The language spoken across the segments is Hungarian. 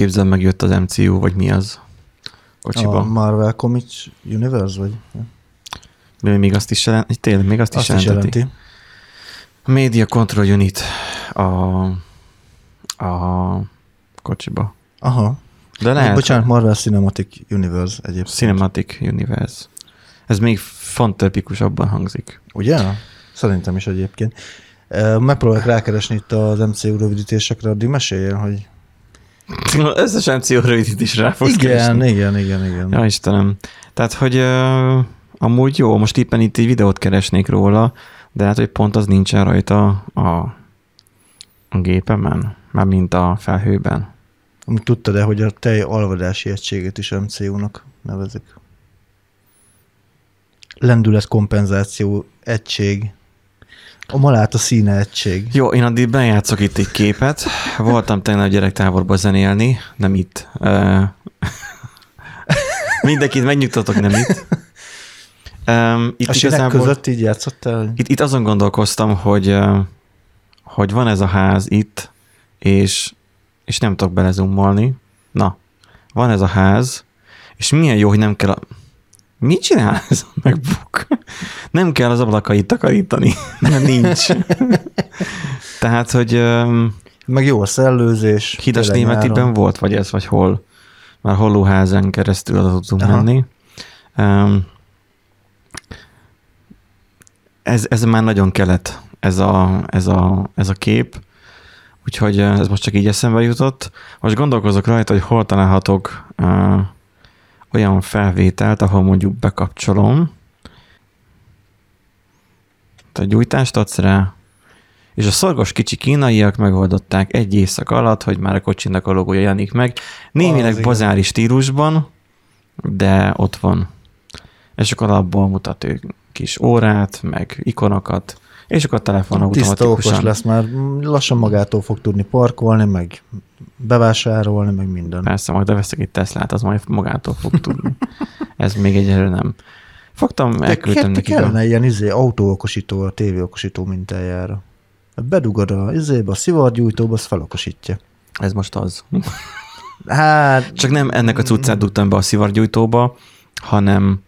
képzeld meg, jött az MCU, vagy mi az? Kocsiba. A Marvel Comics Universe, vagy? De még azt is jelenti. Tényleg, még azt is jelenti. A Media Control Unit a kocsiba. Aha. De lehet, bocsánat, Marvel Cinematic Universe egyébként. Cinematic Universe. Ez még fantasztikusabban hangzik. Ugye? Szerintem is egyébként. Megpróbálok rákeresni itt az MCU rövidítésekre, addig meséljél, hogy... Összes MCU rövidítésre rá fogsz keresni. Igen. Ja, Istenem. Tehát, hogy amúgy jó, most éppen itt egy videót keresnék róla, de hát, hogy pont az nincsen rajta a gépemen, mármint a felhőben. Amit tudtad-e, hogy a tej alvadási egységét is MCU-nak nevezik? Lendület kompenzáció egység. A maláta színe egység. Jó, én addig bejátszok itt egy képet. Voltam tegnap gyerektáborban zenélni, nem itt. Mindenkit megnyugtatok, nem itt. Itt a sínek között így játszottál? Itt azon gondolkoztam, hogy van ez a ház itt, és nem tudok belezumolni. Na, van ez a ház, és milyen jó, hogy nem kell... Mit csinál ez a MacBook? Nem kell az ablakait takarítani, mert nincs. Tehát, hogy... Meg jó a szellőzés. Hidas Németiben volt, vagy ez, vagy hol? Már Hollóházán keresztül oda tudtunk menni. Ez már nagyon kelet, ez a kép. Úgyhogy ez most csak így eszembe jutott. Most gondolkozok rajta, hogy hol találhatok olyan felvételt, ahol mondjuk bekapcsolom. A gyújtást adsz rá, és a szorgos kicsi kínaiak megoldották egy éjszak alatt, hogy már a kocsinak a logója jelenik meg. Némileg bazári stílusban, de ott van. És akkor abból mutat ő kis órát, meg ikonokat, és akkor a telefon automatikusan. Tiszta okos lesz már, lassan magától fog tudni parkolni, meg bevásárolni, meg minden. Persze, majd beveszek egy Teslát, az majd magától fog tudni. Ez még egyelőre nem. Fogtam, elküldtem nekik. Kellene ilyen autóokosító, a tévéokosító mintájára. Bedugod a izébe, a szivargyújtóba, azt felokosítja. Ez most az. Hát... Csak nem ennek a cuccát dugtam be a szivargyújtóba, hanem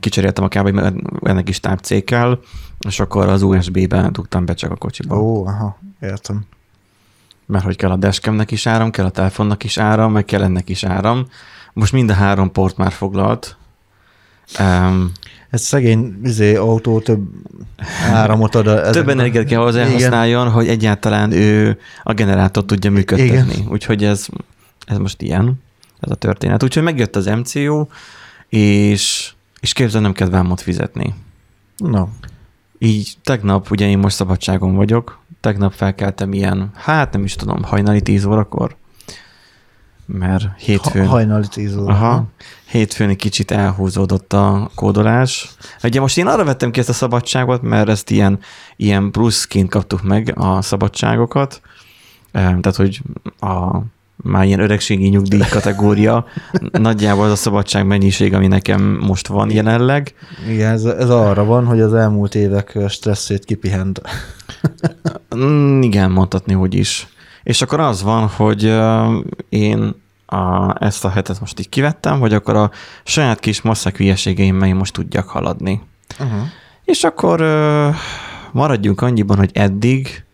kicseréltem a kábelt, mert ennek is tápcékkel, és akkor az USB-ben dugtam be csak a kocsiba. Ó, aha, értem. Mert hogy kell a dashcamnek is áram, kell a telefonnak is áram, meg kell ennek is áram. Most mind a három port már foglalt. Ez szegény autó több áramot ad. Több energiát kell hozzá használjon, hogy egyáltalán ő a generátort tudja működtetni. Igen. Úgyhogy ez most ilyen, ez a történet. Úgyhogy megjött az MCU, és képzel, nem kell vámot fizetni. No. Így tegnap, ugye én most szabadságon vagyok, tegnap felkeltem ilyen, nem is tudom, hajnali 10 órakor, mert hétfőn... Hajnali 10 óra. Aha, hétfőn egy kicsit elhúzódott a kódolás. Ugye most én arra vettem ki ezt a szabadságot, mert ezt ilyen pluszként kaptuk meg a szabadságokat, tehát hogy már ilyen öregségi nyugdíj kategória, nagyjából az a szabadság mennyiség, ami nekem most van jelenleg. Igen, ez arra van, hogy az elmúlt évek stresszét kipihent. Igen, mondhatni, hogy is. És akkor az van, hogy én ezt a hetet most így kivettem, hogy akkor a saját kis masszak hülyeségeimmel most tudjak haladni. Uh-huh. És akkor maradjunk annyiban, hogy eddig,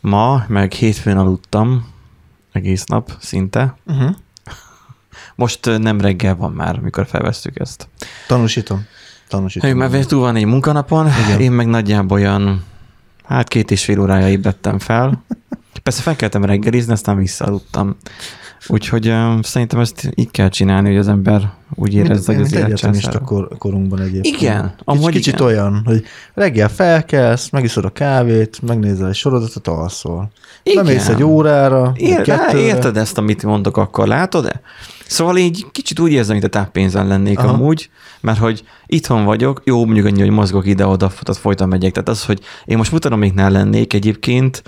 ma, meg hétfőn aludtam, egész nap, szinte. Uh-huh. Most nem reggel van már, mikor felvesztük ezt. Tanúsítom. Mert túl van egy munkanapon, igen. Én meg nagyjából olyan, 2,5 órája ébredtem fel. Persze felkeltem reggelizni, aztán visszaaludtam. Úgyhogy szerintem ezt így kell csinálni, hogy az ember úgy érezze, hogy az életcsászára. A korunkban egyébként. Igen. Kicsit olyan, hogy reggel felkelsz, megiszod a kávét, megnézel egy sorozatot, alszol. Igen. Bemész egy órára, kettőre. Érted ezt, amit mondok akkor, látod-e? Szóval így kicsit úgy érzem, mint a táppénzen lennék amúgy, mert hogy itthon vagyok, jó, mondjuk annyi, hogy mozgok ide-oda, tehát folyton megyek. Tehát az, hogy én most Mutanomiknál lennék egyébként,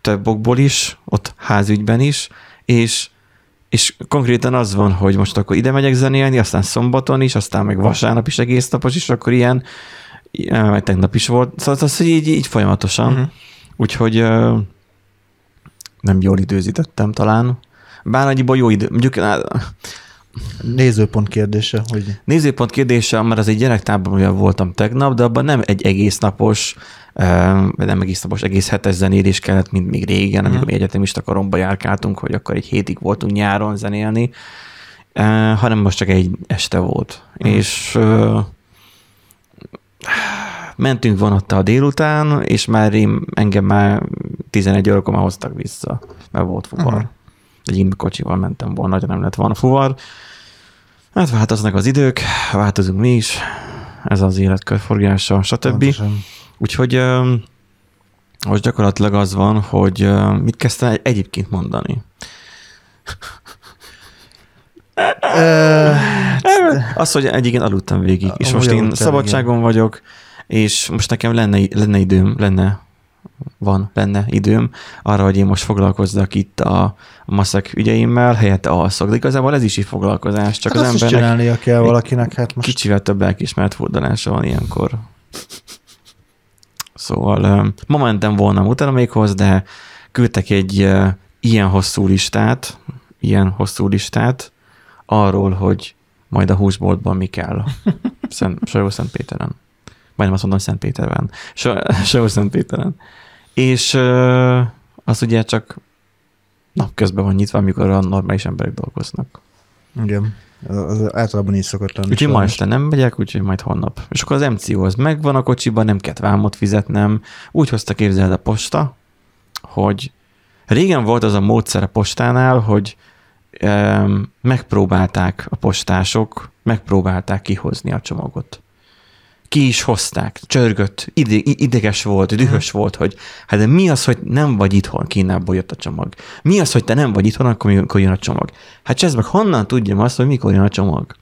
több okból is, ott házügyben is, és konkrétan az van, hogy most akkor ide megyek zenélni, aztán szombaton is, aztán meg vasárnap is egész napos is, akkor ilyen, tegnap is volt, szóval az, hogy így folyamatosan. Uh-huh. Úgyhogy nem jól időzítettem talán. Bár nagyiban jó idő, mondjuk... Nézőpont kérdése, hogy... Nézőpont kérdése, mert az egy gyerektáborban voltam tegnap, de abban nem egy egész hetes zenélés kellett, mint még régen, amikor mi egyetemista koromba járkáltunk, hogy akkor egy hétig voltunk nyáron zenélni, hanem most csak egy este volt. És mentünk vonattal délután, és már engem 11 órakor már hoztak vissza, mert volt fuvar. Én kocsival mentem volna, de nem lett volna fuvar. Hát változnak az idők, változunk mi is, ez az élet körforgása, stb. Úgyhogy most gyakorlatilag az van, hogy mit kezdtem egyébként mondani. Az, hogy egyébként aludtam végig, és most én szabadságon vagyok, és most nekem lenne időm arra, hogy én most foglalkozzak itt a maszek ügyeimmel, helyette alszok. De igazából ez is így foglalkozás, csak hát az embernek... Hát csinálnia kell valakinek, hát most... Kicsivel több lelkiismeret furdalása van ilyenkor. Szóval ma mentem volna mutanomékhoz, de küldtek egy ilyen hosszú listát arról, hogy majd a húsboltban mi kell. Szentpéteren. Majdnem azt mondom, Szentpéteren. Szentpéteren. És az ugye csak napközben van nyitva, amikor a normális emberek dolgoznak. Igen. Az általában így szokott lenni. Úgyhogy ma este nem megyek, úgyhogy majd holnap. És akkor az MCO az megvan a kocsiban, nem kellett vámot fizetnem. Úgy hozta, képzeld, a posta, hogy régen volt az a módszer a postánál, hogy megpróbálták kihozni a csomagot. Ki is hozták, csörgött, ideges volt, dühös volt, hogy hát de mi az, hogy nem vagy itthon, Kínából jött a csomag. Mi az, hogy te nem vagy itthon, akkor jön a csomag. Hát csesz meg, honnan tudjam azt, hogy mikor jön a csomag?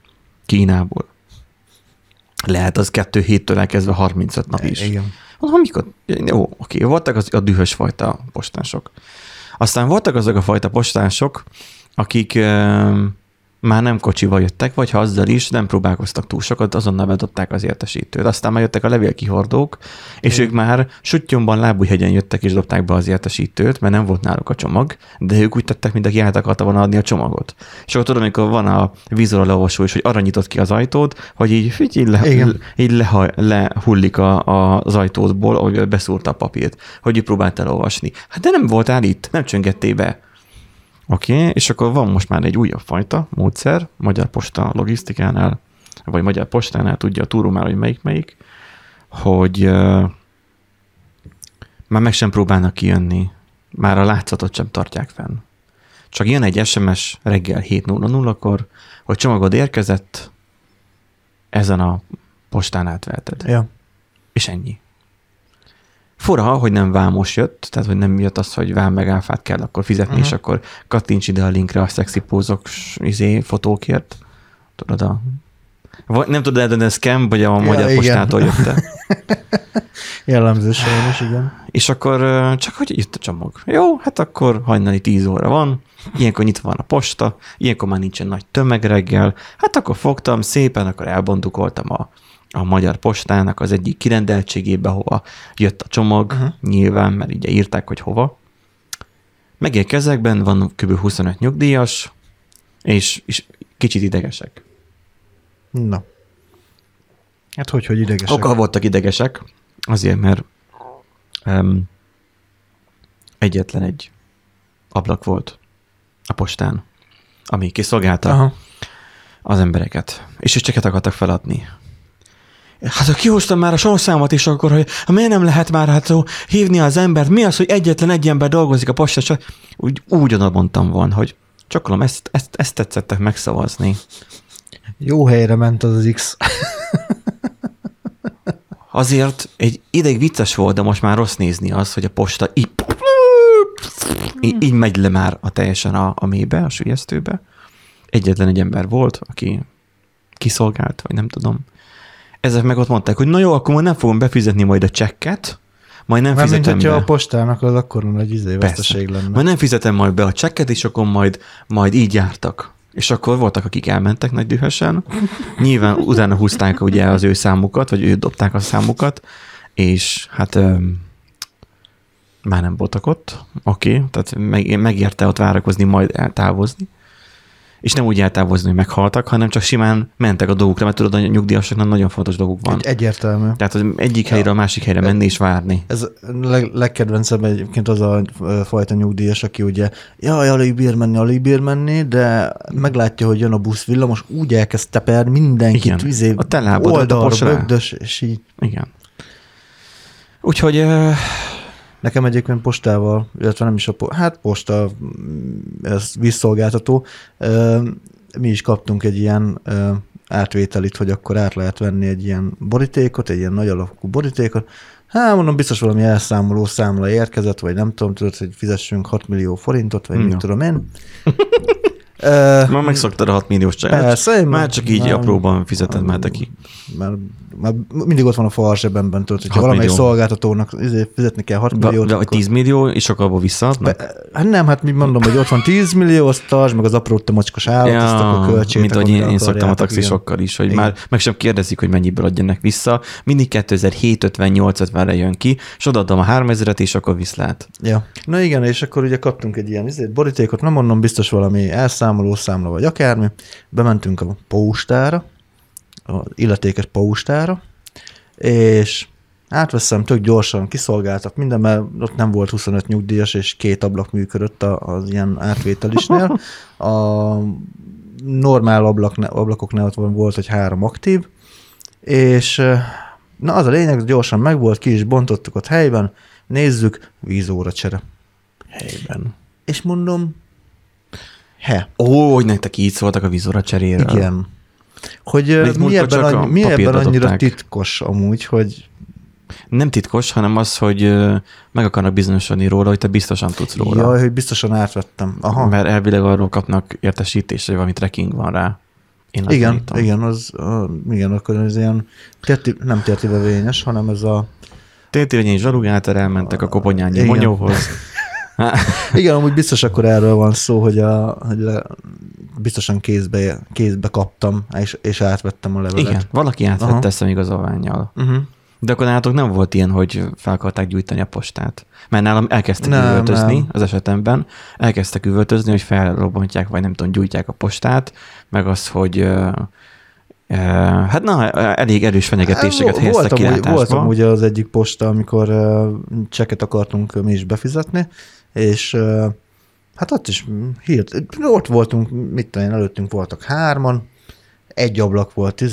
Kínából. Lehet az 2 héttől elkezdve 35 nap is. Igen. Mondom, mikor? Jó, oké, voltak a dühös fajta postások. Aztán voltak azok a fajta postások, akik már nem kocsival jöttek, vagy ha azzal is nem próbálkoztak túl sokat, azonnal bedobták az értesítőt. Aztán már jöttek a levélkihordók, és ők már Suttyomban, Lábújhegyen jöttek, és dobták be az értesítőt, mert nem volt náluk a csomag, de ők úgy tettek, mint aki át akarta volna adni a csomagot. És akkor tudom, amikor van a vízről leolvasó is, hogy arra nyitott ki az ajtót, hogy így lehullik az ajtótból, ahogy beszúrta a papírt, hogy ő próbált elolvasni. Hát de nem voltál itt, nem csöngettél be. Oké, és akkor van most már egy újabb fajta módszer, Magyar Posta logisztikánál, vagy Magyar Postánál, tudja a túrumál, hogy melyik, hogy már meg sem próbálnak kijönni, már a látszatot sem tartják fenn. Csak jön egy SMS reggel 7:00-kor, hogy csomagod érkezett, ezen a postán átveheted. Ja. És ennyi. Fura, hogy nem vámos jött, tehát hogy nem jött az, hogy vám meg áfát kell akkor fizetni, és akkor kattints ide a linkre a szexi pózok fotókért. Tudod, nem tudod eldönteni, ez scam, vagy a Magyar Postától jött-e. Jellemző sajnos, igen. És akkor csak hogy jött a csomag. Jó, hát akkor hajnali 10 óra van, ilyenkor nyitva van a posta, ilyenkor már nincsen nagy tömeg reggel, hát akkor fogtam szépen, akkor elbondukoltam a Magyar Postának az egyik kirendeltségébe, hova jött a csomag, nyilván, mert ugye írták, hogy hova. Megérkezek, benn van kb. 25 nyugdíjas, és kicsit idegesek. Na. Hát hogy idegesek? Okkal voltak idegesek, azért, mert egyetlen egy ablak volt a postán, ami kiszolgálta az embereket, és csak akartak feladni. Hát kihúztam már a sorszámot is akkor, hogy miért nem lehet már hívni az embert? Mi az, hogy egyetlen egy ember dolgozik a postán? Úgy oda mondtam volna, hogy csakolom, ezt tetszettek megszavazni. Jó helyre ment az X. Azért egy ideig vicces volt, de most már rossz nézni az, hogy a posta így megy le már teljesen a mélybe, a sülyeztőbe. Egyetlen egy ember volt, aki kiszolgált, vagy nem tudom. Ezek meg ott mondták, hogy na jó, akkor majd nem fogom befizetni majd a csekket, majd nem fizetem be. Hogyha a postának az akkor nagy veszteség lenne. Majd nem fizetem majd be a csekket, és akkor majd így jártak. És akkor voltak, akik elmentek nagy dühösen. Nyilván utána húzták ugye az ő számukat, vagy ő dobták a számukat, és hát Már nem voltak ott. Oké, tehát megérte ott várakozni, majd eltávozni. És nem úgy eltávozni, hogy meghaltak, hanem csak simán mentek a dolgukra, mert tudod, a nyugdíjasoknak nagyon fontos dolguk van. Egyértelmű. Tehát az egyik helyre, a másik helyre menni és várni. Ez legkedvencem egyébként az a fajta nyugdíjas, aki ugye, jaj, alig bír menni, de meglátja, hogy jön a busz, villamos, úgy elkezd teperni mindenkit, vizé, oldalra, bögdös, és így. Igen. Úgyhogy... Nekem egyébként postával, illetve nem is posta, ez vízszolgáltató, mi is kaptunk egy ilyen átvételit, hogy akkor át lehet venni egy ilyen borítékot, egy ilyen nagy alakú borítékot. Hát mondom, biztos valami elszámoló számla érkezett, vagy nem tudom, tudod, hogy fizessünk 6 millió forintot, vagy mit tudom én. Már megszoktad a 6 milliós család. Már csak így apróban fizeted már neki. Már mindig ott van a fal zsebemben, tudod, hogyha valamelyik szolgáltatónak fizetni kell 6 milliót. De 10 millió, és akkor abból visszaadnak? Hát nem, hát mi mondom, hogy ott van 10 millió, azt tartsd meg az apró te macskos állat, azt akkor költsétek. Mint ahogy én szoktam a taxisokkal is, hogy már meg sem kérdezik, hogy mennyiből adjanak vissza. Mindig 2007-58-50-re jön ki, és odaadom a 3000-et, és akkor viszlát. Ja. Na igen, és akkor ugye kaptunk egy ilyen borítékot, nem mondom, biztos valami elszámoló számla vagy akármi. Bementünk a postára, az illetékes postára, és átveszem, tök gyorsan kiszolgáltak minden, mert ott nem volt 25 nyugdíjas, és 2 ablak működött az ilyen átvételisnél. A normál ablakoknál ott volt, hogy 3 aktív, és na az a lényeg, hogy gyorsan megvolt, ki is bontottuk ott helyben, nézzük, vízóra csere. Helyben. És mondom, hogy nektek így szóltak a vízóra cseréről. Igen. Hogy mi ebben annyira titkos amúgy, hogy... Nem titkos, hanem az, hogy meg akarnak bizonyosodni róla, hogy te biztosan tudsz róla. Jaj, hogy biztosan átvettem. Aha. Mert elvileg arról kapnak értesítést, hogy valami tracking van rá. Igen, akkor ez ilyen nem tértivevényes, hanem ez a... Tértivevényi zsarugáltal elmentek a koponyányi monyóhoz. Igen, amúgy biztos akkor erről van szó, hogy biztosan kézbe kaptam, és átvettem a levelet. Igen, valaki átvette ezt a igazolvánnyal. De akkor nálatok nem volt ilyen, hogy fel akarták gyújtani a postát. Mert nálam elkezdtek üvöltözni az esetemben, hogy felrobbantják, vagy nem tudom, gyújtják a postát, meg az, hogy... Hát na, elég erős fenyegetéseket helyeztek kilátásba. Voltam ugye az egyik posta, amikor cseket akartunk mi is befizetni, és hát ott is hírt. Ott voltunk, mit tudom én, előttünk voltak 3, egy ablak volt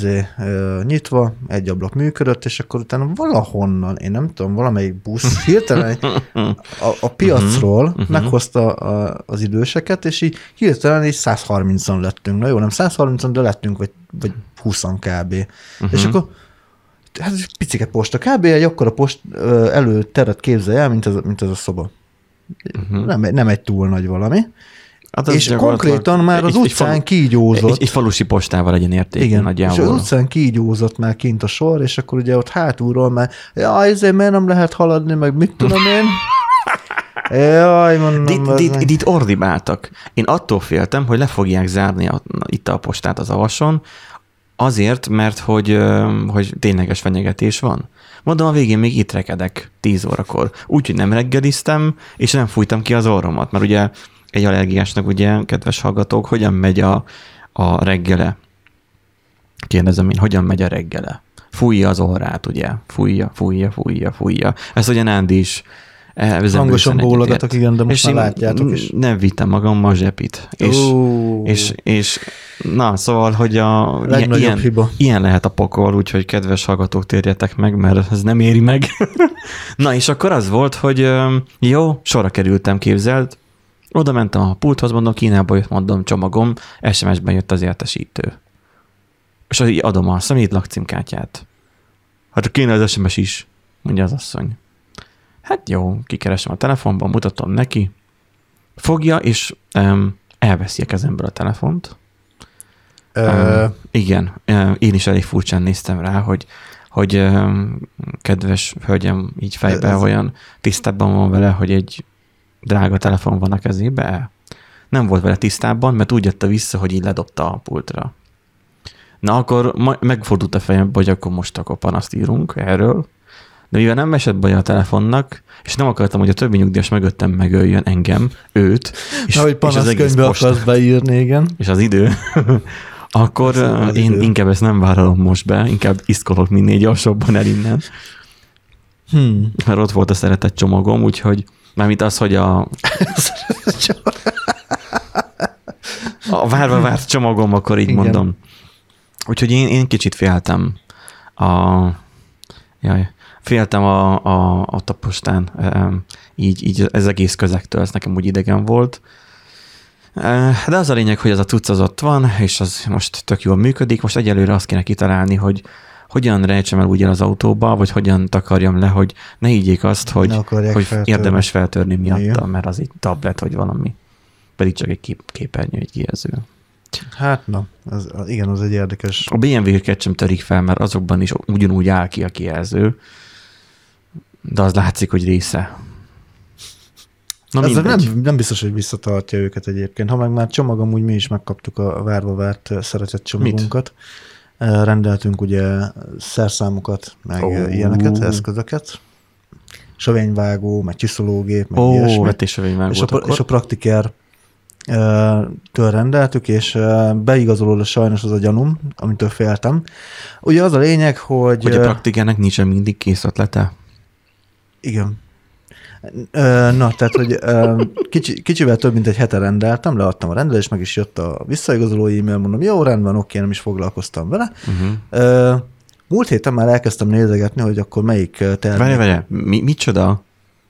nyitva, egy ablak működött, és akkor utána valahonnan, én nem tudom, valamelyik busz hirtelen a piacról meghozta az időseket, és így hirtelen így 130-an lettünk. Na jó, nem 130-an, de lettünk, vagy 20-an kb. És akkor hát picike posta kb. Egy akkora előteret képzelj el, mint ez a szoba. Nem egy túl nagy valami. Hát és konkrétan már az utcán kígyózott. Egy falusi postával legyen érték. Igen, nagyjából. És az utcán kígyózott már kint a sor, és akkor ugye ott hátulról már, jaj, ezért miért nem lehet haladni, meg mit tudom én. Jaj, mondom. Itt ordibáltak. Én attól féltem, hogy le fogják zárni itt a postát az Avason, azért, mert hogy tényleges fenyegetés van. Mondom, a végén még itt rekedek 10 órakor. Úgyhogy nem reggeliztem, és nem fújtam ki az orromat, mert ugye egy allergiásnak, ugye, kedves hallgatók, hogyan megy a reggele? Kérdezem én, hogyan megy a reggele? Fújja az orrát, ugye? Fújja. Ezt ugye Nándi is hangosan bólogatok, igen, de most már látjátok is. Nem vittem magammal zsepit. És na, szóval, hogy ilyen lehet a pokol, úgyhogy kedves hallgatók, térjetek meg, mert ez nem éri meg. Na, és akkor az volt, hogy jó, sorra kerültem, képzeld, oda mentem a pulthoz, mondom, Kínába jött, mondom, csomagom, SMS-ben jött az értesítő. És így adom a személyt lakcímkártyát. Hát kéne az SMS is, mondja az asszony. Hát jó, kikeresem a telefonban, mutatom neki. Fogja, és elveszi a kezemből a telefont. Igen, én is elég furcsán néztem rá, hogy kedves hölgyem így fejben olyan tisztában van vele, hogy egy drága telefon van a kezébe? Nem volt vele tisztában, mert úgy jött vissza, hogy így ledobta a pultra. Na akkor megfordult a fejem, hogy akkor most panaszt írunk erről, De mivel nem esett baj a telefonnak, és nem akartam, hogy a többi nyugdíjas mögöttem megöljön engem, őt, és, na, hogy és az egész postát. Beírni, igen. És az idő. Akkor az én idő. Inkább ezt nem vállalom most be, inkább iszkolok minél gyorsabban el innen. Mert ott volt a szeretett csomagom, úgyhogy mármint az, hogy a várva várt csomagom, akkor így igen. mondom. Úgyhogy én kicsit féltem a postán, így ez egész közektől, ez nekem úgy idegen volt. De az a lényeg, hogy az a cucc az ott van, és az most tök jól működik. Most egyelőre azt kéne kitalálni, hogy hogyan rejtsem el úgy el az autóba, vagy hogyan takarjam le, hogy ne higgyék azt, hogy feltörni. Érdemes feltörni miatta, mert az egy tablet, vagy valami. Pedig csak egy képernyő, egy kijelző. Hát na, igen, az egy érdekes. A BMW-ket sem törik fel, mert azokban is ugyanúgy áll ki a kijelző, de az látszik, hogy része. Na nem biztos, hogy visszatartja őket egyébként. Ha meg már csomagom, úgy mi is megkaptuk a várva várt szeretett csomagunkat. Mit? Rendeltünk ugye szerszámokat, meg ilyeneket, eszközöket. Sövényvágó, meg csiszológép, meg ilyesmi. És a praktiker től rendeltük, és beigazolódott sajnos az a gyanúm, amitől féltem. Ugye az a lényeg, hogy a praktikernek nincsen mindig kész ötlete. Igen. Na, tehát, hogy kicsivel több, mint egy hete rendeltem, leadtam a rendelést, meg is jött a visszaigazoló e-mail, mondom, jó, rendben, oké, nem is foglalkoztam vele. Múlt héten már elkezdtem nézegetni, hogy akkor melyik termék. Várj, micsoda?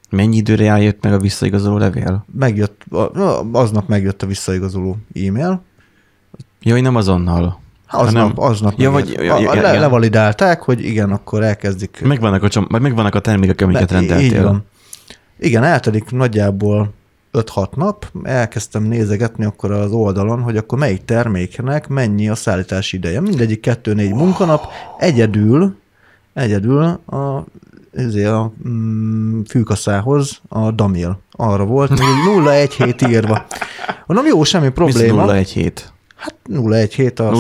Mennyi időre eljött meg a visszaigazoló levél? Megjött, aznap megjött a visszaigazoló e-mail. Jaj, nem azonnal. Aznap levalidálták, hogy igen, akkor elkezdik. Megvannak a termékek, amiket rendeltél. Igen, eltelik nagyjából 5-6 nap, elkezdtem nézegetni akkor az oldalon, hogy akkor melyik terméknek mennyi a szállítási ideje. Mindegyik 2-4 munkanap, egyedül a fűkaszához a Damil. Arra volt, hogy 0-1 hét írva. Mondom, jó, semmi probléma. Mi 0-1 hét? Hát 0-1 hét az.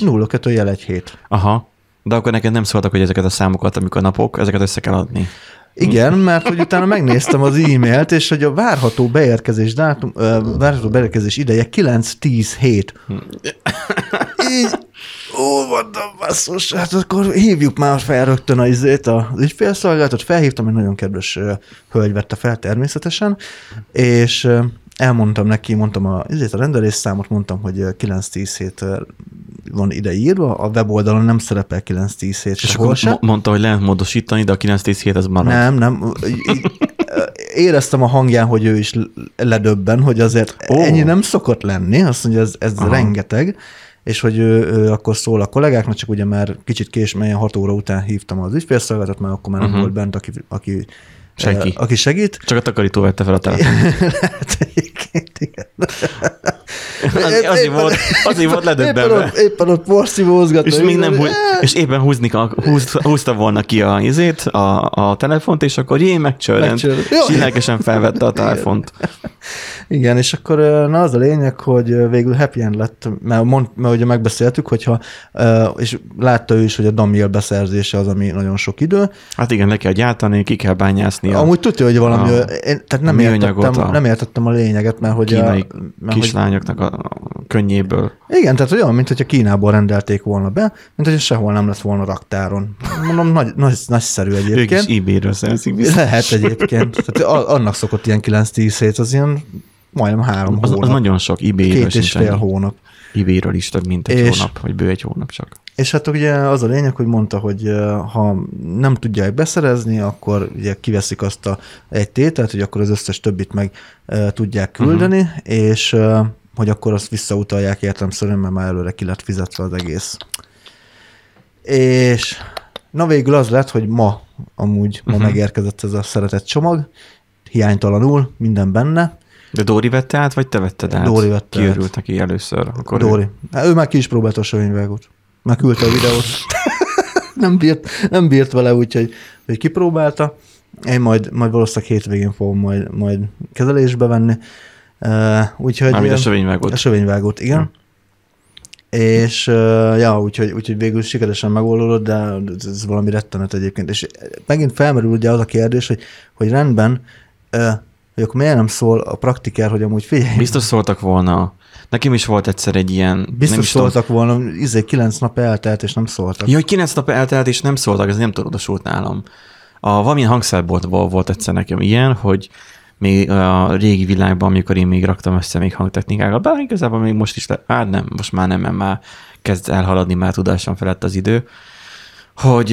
0-1 hét. Aha, de akkor neked nem szóltak, hogy ezeket a számokat, amik a napok, ezeket össze kell adni. Igen, mert hogy utána megnéztem az e-mailt, és hogy a várható beérkezés ideje 9-10 hét. Így, mondom, basszus, hát akkor hívjuk már fel rögtön az ügyfélszolgálatot. Felhívtam, egy nagyon kedves hölgy vette fel természetesen, és elmondtam neki, mondtam a rendelésszámot, mondtam, hogy 9-10 hét van ide írva, a weboldalon nem szerepel 9-10 hét. És akkor mondta, hogy lehet módosítani, de a 9-10 hét az marad. Nem. Éreztem a hangján, hogy ő is ledöbben, hogy azért ennyi nem szokott lenni, azt mondja, ez rengeteg, és hogy ő akkor szól a kollégáknak, csak ugye már kicsit később, 6 óra után hívtam az ügyfélszolgálatot, mert akkor már nem volt bent, aki segít. Csak a takarító vette fel a telefont. Azért volt ledöbbenve. Éppen ott porszívózgatva. És éppen húzta volna ki a telefont, és akkor megcsörrent. És lelkesen felvette a telefont. Igen, és akkor na az a lényeg, hogy végül happy end lett, mert ugye megbeszéltük, hogyha, és látta ő is, hogy a Damil beszerzése az, ami nagyon sok idő. Hát igen, le kell gyártani, ki kell bányászni. Amúgy tudja, hogy valami, tehát nem értettem a lényeget, mert hogy kínai kislányoknak a könnyéből. Igen, tehát olyan, mint hogyha Kínából rendelték volna be, mint hogyha sehol nem lett volna raktáron. Mondom, nagyszerű egyébként. Ők is eBay-ről szerzik vissza. Lehet egyébként. Tehát annak szokott ilyen 9-10 hét, az ilyen majdnem 3 hónap. Az nagyon sok, eBay-ről is. 2,5 hónap. eBay-ről is több, mint egy hónap, vagy bő egy hónap csak. És hát ugye az a lényeg, hogy mondta, hogy ha nem tudják beszerezni, akkor ugye kiveszik azt a egy tételt, hogy akkor az összes többit meg tudják küldeni, és hogy akkor azt visszautalják értelemszerűen, mert már előre ki lett fizetve az egész. És na végül az lett, hogy ma megérkezett ez a szeretett csomag, hiánytalanul, minden benne. De Dóri vette át, vagy te vetted át? Dóri vette át. Kiürült neki először. Akkor Dóri. Ő már ki is próbálta a sövényvágót. Már küldte a videót. nem bírt vele, úgyhogy kipróbálta. Én majd valószínűleg hétvégén fogom majd kezelésbe venni. Úgyhogy a sövényvágót. Igen. És ja, úgyhogy végül sikeresen megoldódott, de ez valami rettenet egyébként. És megint felmerül ugye az a kérdés, hogy rendben, hogy akkor miért nem szól a praktiker, hogy amúgy figyelj. Biztos szóltak volna. Nekem is volt egyszer egy ilyen... Biztos szóltak volna, 9 nap eltelt, és nem szóltak. Ja, hogy 9 nap eltelt, és nem szóltak, ez nem tudatosult nálam. Valamilyen hangszerboltból volt egyszer nekem ilyen, hogy még a régi világban, amikor én még raktam össze még hangtechnikákat, bár igazából még most is nem, most már nem, mert már kezd elhaladni, már tudásom felett az idő, hogy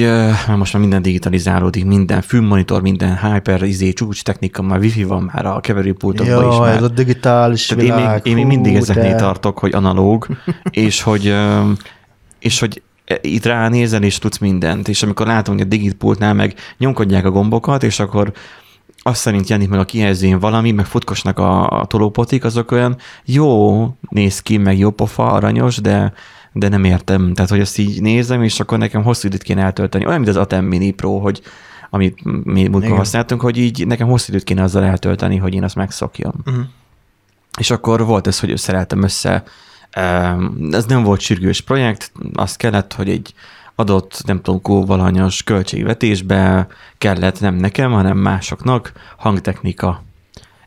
most már minden digitalizálódik, minden fülmonitor, minden hyper, csúcs technika, már wifi van már a keverőpultokban is. Jaj, ez a digitális világ. Én még mindig ezeknél tartok, hogy analóg, és hogy itt ránézel, és tudsz mindent. És amikor látom, hogy a digitpultnál meg nyomkodják a gombokat, és akkor azt szerint jelenik meg a kijelzőn valami, meg futkosnak a tolópotik, azok olyan jó néz ki, meg jó pofa, aranyos, de nem értem. Tehát, hogy azt így nézem, és akkor nekem hosszú időt kéne eltölteni. Olyan, mint az Atem Mini Pro, hogy amit mi múltkor használtunk, hogy így nekem hosszú időt kéne azzal eltölteni, hogy én azt megszokjam. Uh-huh. És akkor volt ez, hogy összereltem össze. Ez nem volt sürgős projekt, azt kellett, hogy egy adott, nem tudom, kóvalanyos költségvetésbe kellett nem nekem, hanem másoknak hangtechnika.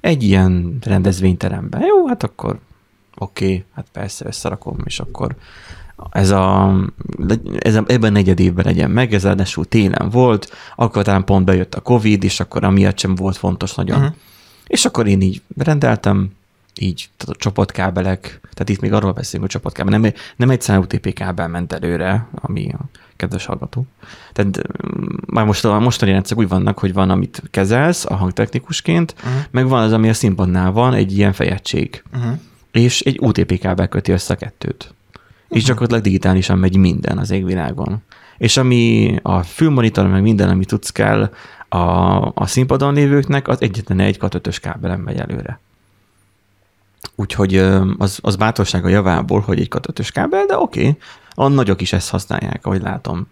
Egy ilyen rendezvényteremben. Jó, hát akkor oké, hát persze összerakom, és akkor ebben 4. évben legyen meg, ez ráadásul télen volt, akkor talán pont bejött a Covid, és akkor amiatt sem volt fontos nagyon. Uh-huh. És akkor én így rendeltem, így a csapatkábelek, tehát itt még arról beszélünk, hogy csapatkábel, nem egyszerűen UTP kábel ment előre, ami a kedves hallgató. Tehát már mostani rendszer úgy vannak, hogy van, amit kezelsz a hangtechnikusként, meg van az, ami a színpadnál van, egy ilyen fejegység, és egy UTP kábel köti össze a kettőt. És gyakorlatilag digitálisan megy minden az égvilágon. És ami a fülmonitor, meg minden, amit tudsz kell a színpadon lévőknek, az egyetlen egy 6-5-ös kábelen megy előre. Úgyhogy az bátorság a javából, hogy egy 6-5-ös kábel, de oké, a nagyok is ezt használják, ahogy látom.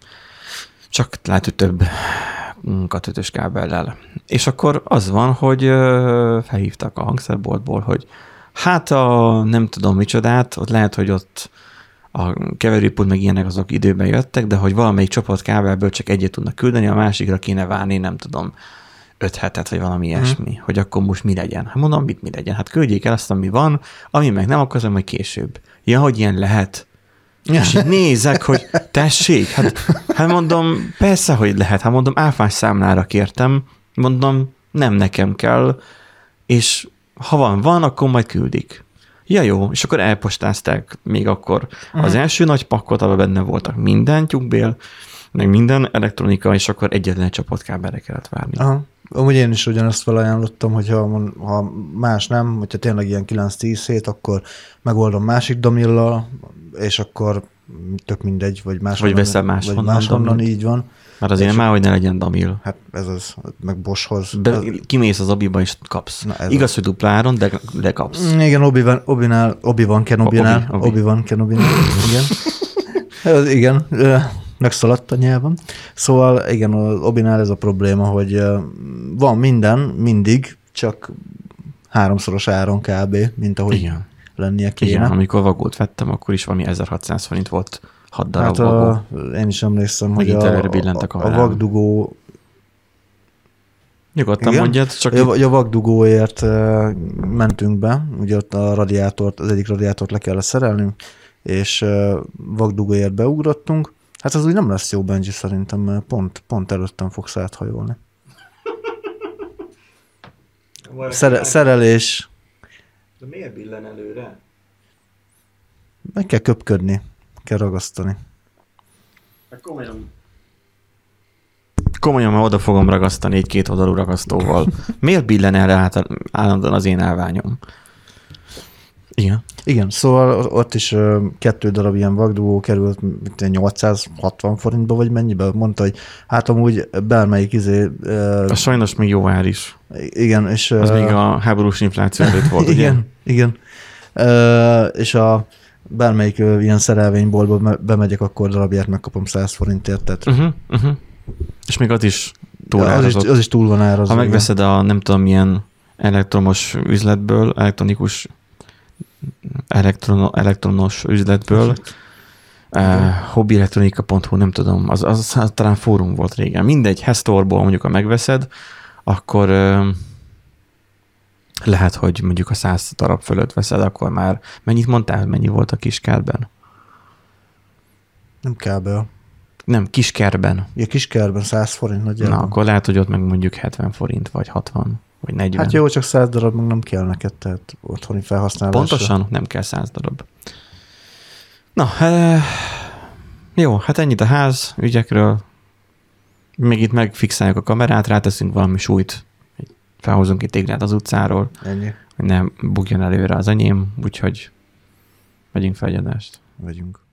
Csak látod több 6-5-ös kábellel. És akkor az van, hogy felhívtak a hangszerboltból, hogy hát a nem tudom micsodát, ott lehet, hogy ott a keverőpult meg ilyenek azok időben jöttek, de hogy valamelyik csapat kábelből csak egyet tudnak küldeni, a másikra kéne várni, nem tudom, 5 hetet, vagy valami ilyesmi, hogy akkor most mi legyen. Hát mondom, mi legyen? Hát küldjék el azt, ami van, ami meg nem akarsz, majd később. Ja, hogy ilyen lehet. És így nézek, hogy tessék, hát mondom, persze, hogy lehet. Hát mondom, áfás számlára kértem, mondom, nem nekem kell, és ha van, akkor majd küldik. Ja, jó, és akkor elpostázták még akkor az első nagy pakkot, abban benne voltak minden tyúkbél, meg minden elektronika, és akkor egyetlen csapatkábelre kellett várni. Aha. Amúgy én is ugyanazt felajánlottam, hogy ha más nem, hogyha tényleg ilyen 9-10 hét, akkor megoldom másik domillal, és akkor tök mindegy, vagy máshonnan. Vagy veszel máshonnan, így van. Mert azért már, hogy ne legyen damil. Hát ez az, meg Boschhoz. Kimész az Obi-ba és kapsz. Igaz, hogy dupláron, de kapsz. Igen, Obi-Wan Kenobinál. Igen. Igen. Megszaladt a nyelvem. Szóval igen, az Obinál ez a probléma, hogy van minden, mindig, csak 3-szoros áron kb., mint ahogy igen. Lennie kéne. Igen, amikor vagót vettem, akkor is valami 1600 forint volt 6 darab hát vagó. Én is emlékszem, hogy a vakdugó... Nyugodtan mondjad, csak... A vakdugóért mentünk be, ugye ott a radiátort, az egyik radiátort le kellett szerelnünk, és vakdugóért beugrottunk. Hát az úgy nem lesz jó, Benji, szerintem pont előttem fogsz áthajolni. Szerelés. De miért billen előre? Meg kell köpködni, kell ragasztani. Hát komolyan, mert oda fogom ragasztani egy 2 oldalú ragasztóval. Miért billen erre állandóan az én állványom? Igen, szóval ott is 2 darab ilyen vakdugó került 860 forintba, vagy mennyibe? Mondta, hogy hát amúgy bármelyik sajnos még jó ár is. Igen, és... Az még a háborús infláció előtt volt, igen. És a bármelyik ilyen szerelvényboltba bemegyek, akkor darabját megkapom 100 forintért, tehát... És még az is túl árazott. Az is túl van árazva. Ha megveszed a nem tudom milyen elektromos üzletből, elektronos üzletből, Hobbyelektronika.hu, nem tudom, az talán fórum volt régen. Mindegy, Hestorból mondjuk, ha megveszed, akkor lehet, hogy mondjuk a 100 darab fölött veszed, akkor már mennyit mondtál, mennyi volt a kiskerben? Nem kábel. Nem, kiskerben. Ja, kiskerben 100 forint nagyjából. Na, akkor lehet, hogy ott meg mondjuk 70 forint, vagy 60, vagy 40. Hát jó, csak 100 darab meg nem kell neked, tehát otthoni felhasználásra. Pontosan, nem kell 100 darab. Na, jó, hát ennyit a ház ügyekről. Még itt megfixáljuk a kamerát, ráteszünk valami súlyt, felhozunk egy téglát az utcáról, ennyi. Hogy ne bugjon előre az enyém, úgyhogy vegyünk fel egy adást. Vegyünk.